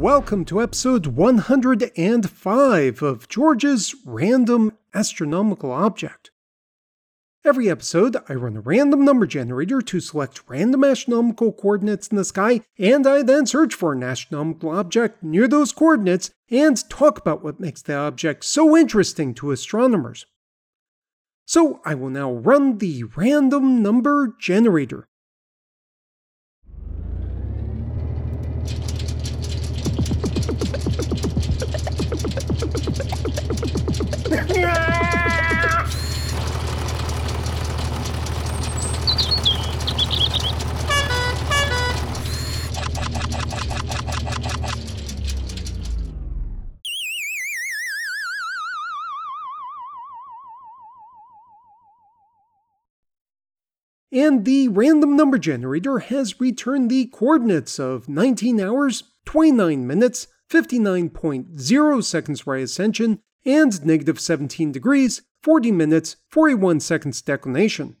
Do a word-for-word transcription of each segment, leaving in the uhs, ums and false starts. Welcome to episode one hundred five of George's Random Astronomical Object. Every episode, I run a random number generator to select random astronomical coordinates in the sky, and I then search for an astronomical object near those coordinates and talk about what makes the object so interesting to astronomers. So I will now run the random number generator. And the random number generator has returned the coordinates of nineteen hours, twenty-nine minutes, fifty-nine point zero seconds right ascension, and negative seventeen degrees, forty minutes, forty-one seconds declination.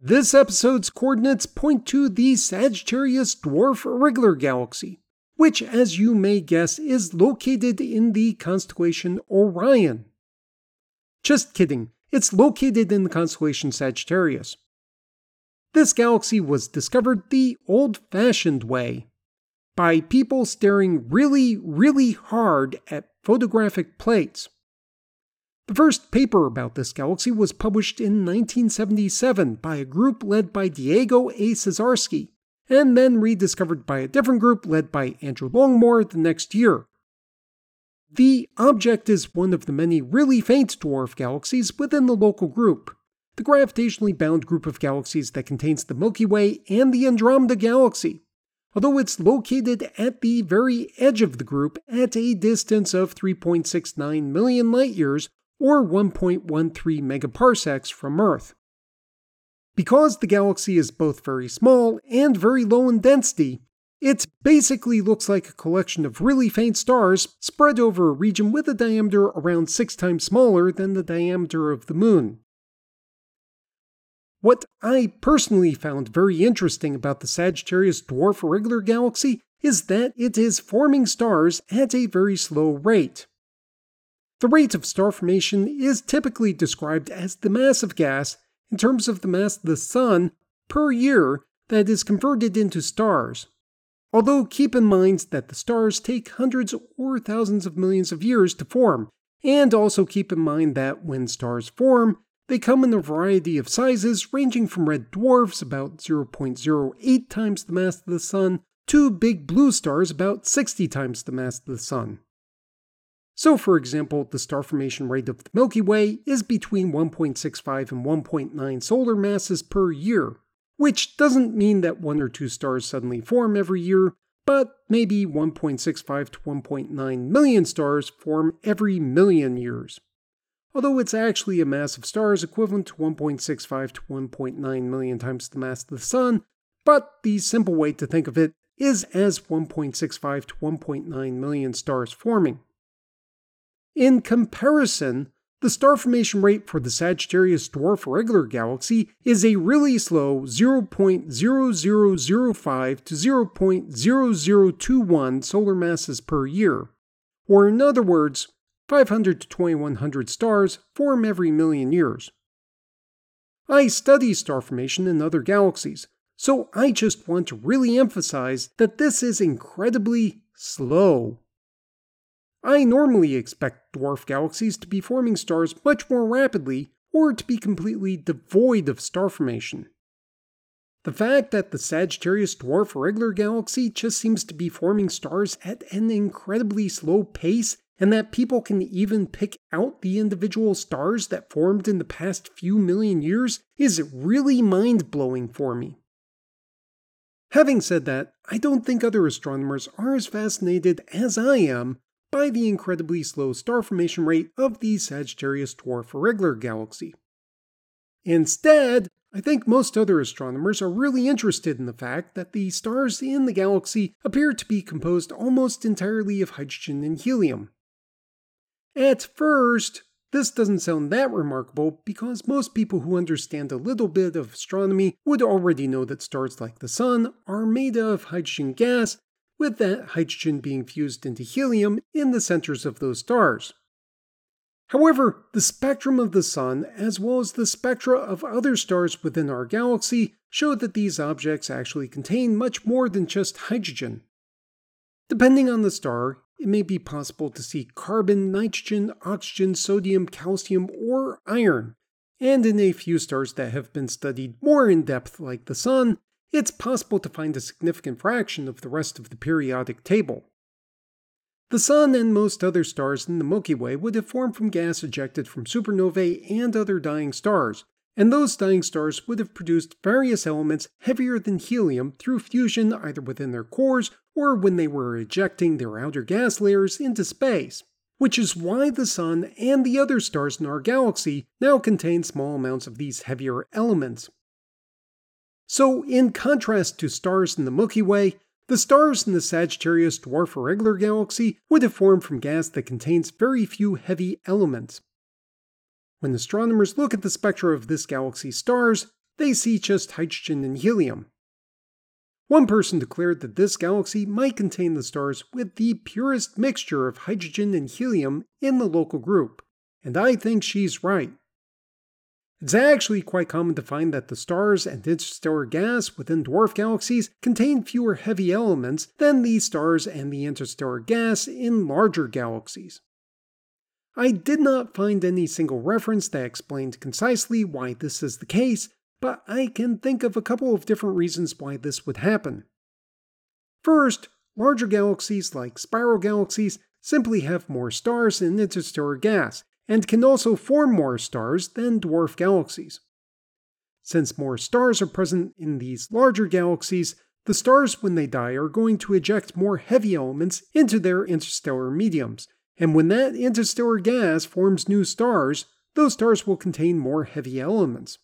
This episode's coordinates point to the Sagittarius Dwarf Irregular Galaxy, which, as you may guess, is located in the constellation Orion. Just kidding, it's located in the constellation Sagittarius. This galaxy was discovered the old-fashioned way, by people staring really, really hard at photographic plates. The first paper about this galaxy was published in nineteen seventy-seven by a group led by Diego A. Cesarsky, and then rediscovered by a different group led by Andrew Longmore the next year. The object is one of the many really faint dwarf galaxies within the Local Group, the gravitationally bound group of galaxies that contains the Milky Way and the Andromeda Galaxy, although it's located at the very edge of the group at a distance of three point six nine million light-years, or one point one three megaparsecs from Earth. Because the galaxy is both very small and very low in density, it basically looks like a collection of really faint stars spread over a region with a diameter around six times smaller than the diameter of the Moon. What I personally found very interesting about the Sagittarius Dwarf Irregular Galaxy is that it is forming stars at a very slow rate. The rate of star formation is typically described as the mass of gas, in terms of the mass of the Sun, per year that is converted into stars. Although keep in mind that the stars take hundreds or thousands of millions of years to form, and also keep in mind that when stars form, they come in a variety of sizes, ranging from red dwarfs, about zero point zero eight times the mass of the Sun, to big blue stars, about sixty times the mass of the Sun. So, for example, the star formation rate of the Milky Way is between one point six five and one point nine solar masses per year, which doesn't mean that one or two stars suddenly form every year, but maybe one point six five to one point nine million stars form every million years. Although it's actually a mass of stars equivalent to one point six five to one point nine million times the mass of the Sun, but the simple way to think of it is as one point six five to one point nine million stars forming. In comparison, the star formation rate for the Sagittarius Dwarf Irregular Galaxy is a really slow zero point zero zero zero five to zero point zero zero two one solar masses per year, or in other words, five hundred to twenty-one hundred stars form every million years. I study star formation in other galaxies, so I just want to really emphasize that this is incredibly slow. I normally expect dwarf galaxies to be forming stars much more rapidly or to be completely devoid of star formation. The fact that the Sagittarius Dwarf Irregular Galaxy just seems to be forming stars at an incredibly slow pace, and that people can even pick out the individual stars that formed in the past few million years is really mind-blowing for me. Having said that, I don't think other astronomers are as fascinated as I am by the incredibly slow star formation rate of the Sagittarius Dwarf Irregular Galaxy. Instead, I think most other astronomers are really interested in the fact that the stars in the galaxy appear to be composed almost entirely of hydrogen and helium. At first, this doesn't sound that remarkable because most people who understand a little bit of astronomy would already know that stars like the Sun are made of hydrogen gas, with that hydrogen being fused into helium in the centers of those stars. However, the spectrum of the Sun, as well as the spectra of other stars within our galaxy, show that these objects actually contain much more than just hydrogen. Depending on the star, it may be possible to see carbon, nitrogen, oxygen, sodium, calcium, or iron. And in a few stars that have been studied more in depth, like the Sun, it's possible to find a significant fraction of the rest of the periodic table. The Sun and most other stars in the Milky Way would have formed from gas ejected from supernovae and other dying stars, and those dying stars would have produced various elements heavier than helium through fusion either within their cores or when they were ejecting their outer gas layers into space, which is why the Sun and the other stars in our galaxy now contain small amounts of these heavier elements. So, in contrast to stars in the Milky Way, the stars in the Sagittarius Dwarf Irregular Galaxy would have formed from gas that contains very few heavy elements. When astronomers look at the spectra of this galaxy's stars, they see just hydrogen and helium. One person declared that this galaxy might contain the stars with the purest mixture of hydrogen and helium in the Local Group, and I think she's right. It's actually quite common to find that the stars and interstellar gas within dwarf galaxies contain fewer heavy elements than the stars and the interstellar gas in larger galaxies. I did not find any single reference that explained concisely why this is the case, but I can think of a couple of different reasons why this would happen. First, larger galaxies like spiral galaxies simply have more stars and interstellar gas, and can also form more stars than dwarf galaxies. Since more stars are present in these larger galaxies, the stars when they die are going to eject more heavy elements into their interstellar mediums, and when that interstellar gas forms new stars, those stars will contain more heavy elements.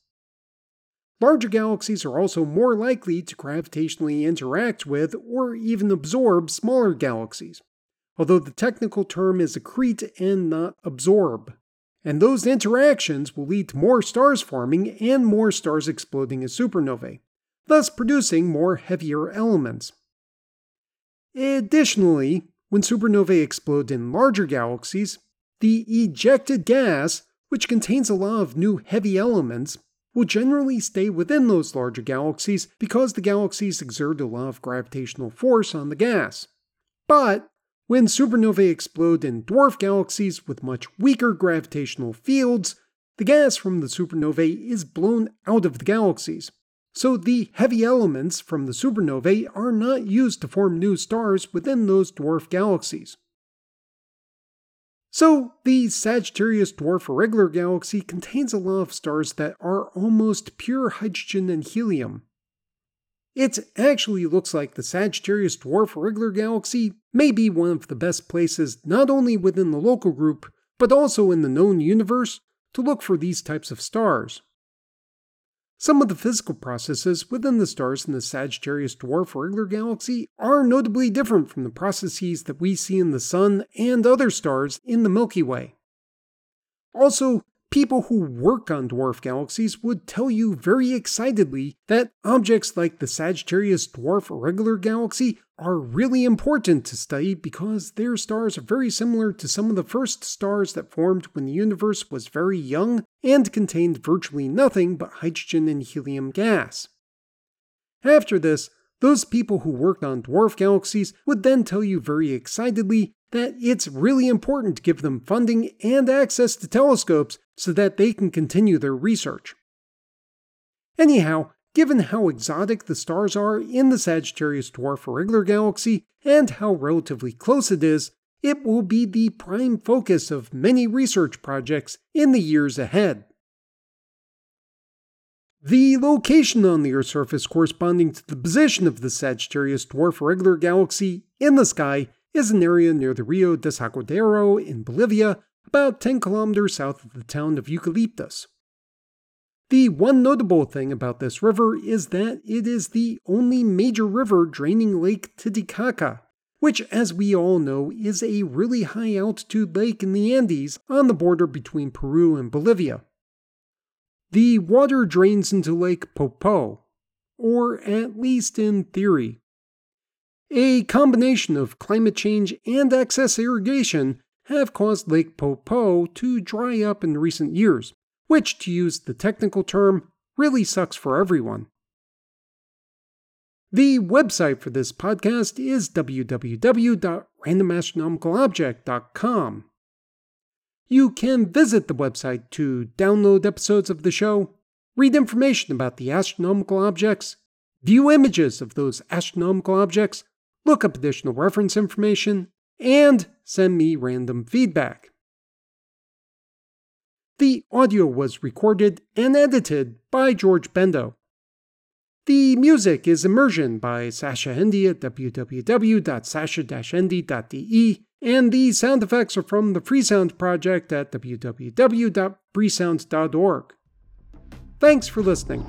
Larger galaxies are also more likely to gravitationally interact with or even absorb smaller galaxies, although the technical term is accrete and not absorb. And those interactions will lead to more stars forming and more stars exploding as supernovae, thus producing more heavier elements. Additionally, when supernovae explode in larger galaxies, the ejected gas, which contains a lot of new heavy elements, will generally stay within those larger galaxies because the galaxies exert a lot of gravitational force on the gas. But when supernovae explode in dwarf galaxies with much weaker gravitational fields, the gas from the supernovae is blown out of the galaxies, so the heavy elements from the supernovae are not used to form new stars within those dwarf galaxies. So, the Sagittarius Dwarf Irregular Galaxy contains a lot of stars that are almost pure hydrogen and helium. It actually looks like the Sagittarius Dwarf Irregular Galaxy may be one of the best places not only within the Local Group, but also in the known universe, to look for these types of stars. Some of the physical processes within the stars in the Sagittarius Dwarf Irregular Galaxy are notably different from the processes that we see in the Sun and other stars in the Milky Way. Also, people who work on dwarf galaxies would tell you very excitedly that objects like the Sagittarius Dwarf Irregular Galaxy are really important to study because their stars are very similar to some of the first stars that formed when the universe was very young and contained virtually nothing but hydrogen and helium gas. After this, those people who worked on dwarf galaxies would then tell you very excitedly that it's really important to give them funding and access to telescopes so that they can continue their research. Anyhow, given how exotic the stars are in the Sagittarius Dwarf Irregular Galaxy and how relatively close it is, it will be the prime focus of many research projects in the years ahead. The location on the Earth's surface corresponding to the position of the Sagittarius Dwarf Irregular Galaxy in the sky is an area near the Rio de Desaguadero in Bolivia, about ten kilometers south of the town of Eucaliptos. The one notable thing about this river is that it is the only major river draining Lake Titicaca, which, as we all know, is a really high-altitude lake in the Andes on the border between Peru and Bolivia. The water drains into Lake Poopó, or at least in theory. A combination of climate change and excess irrigation have caused Lake Poopó to dry up in recent years, which, to use the technical term, really sucks for everyone. The website for this podcast is w w w dot random astronomical object dot com. You can visit the website to download episodes of the show, read information about the astronomical objects, view images of those astronomical objects, look up additional reference information, and send me random feedback. The audio was recorded and edited by George Bendo. The music is Immersion by Sasha Endy at w w w dot sasha dash endy dot d e, and the sound effects are from the Freesound Project at w w w dot freesound dot org. Thanks for listening.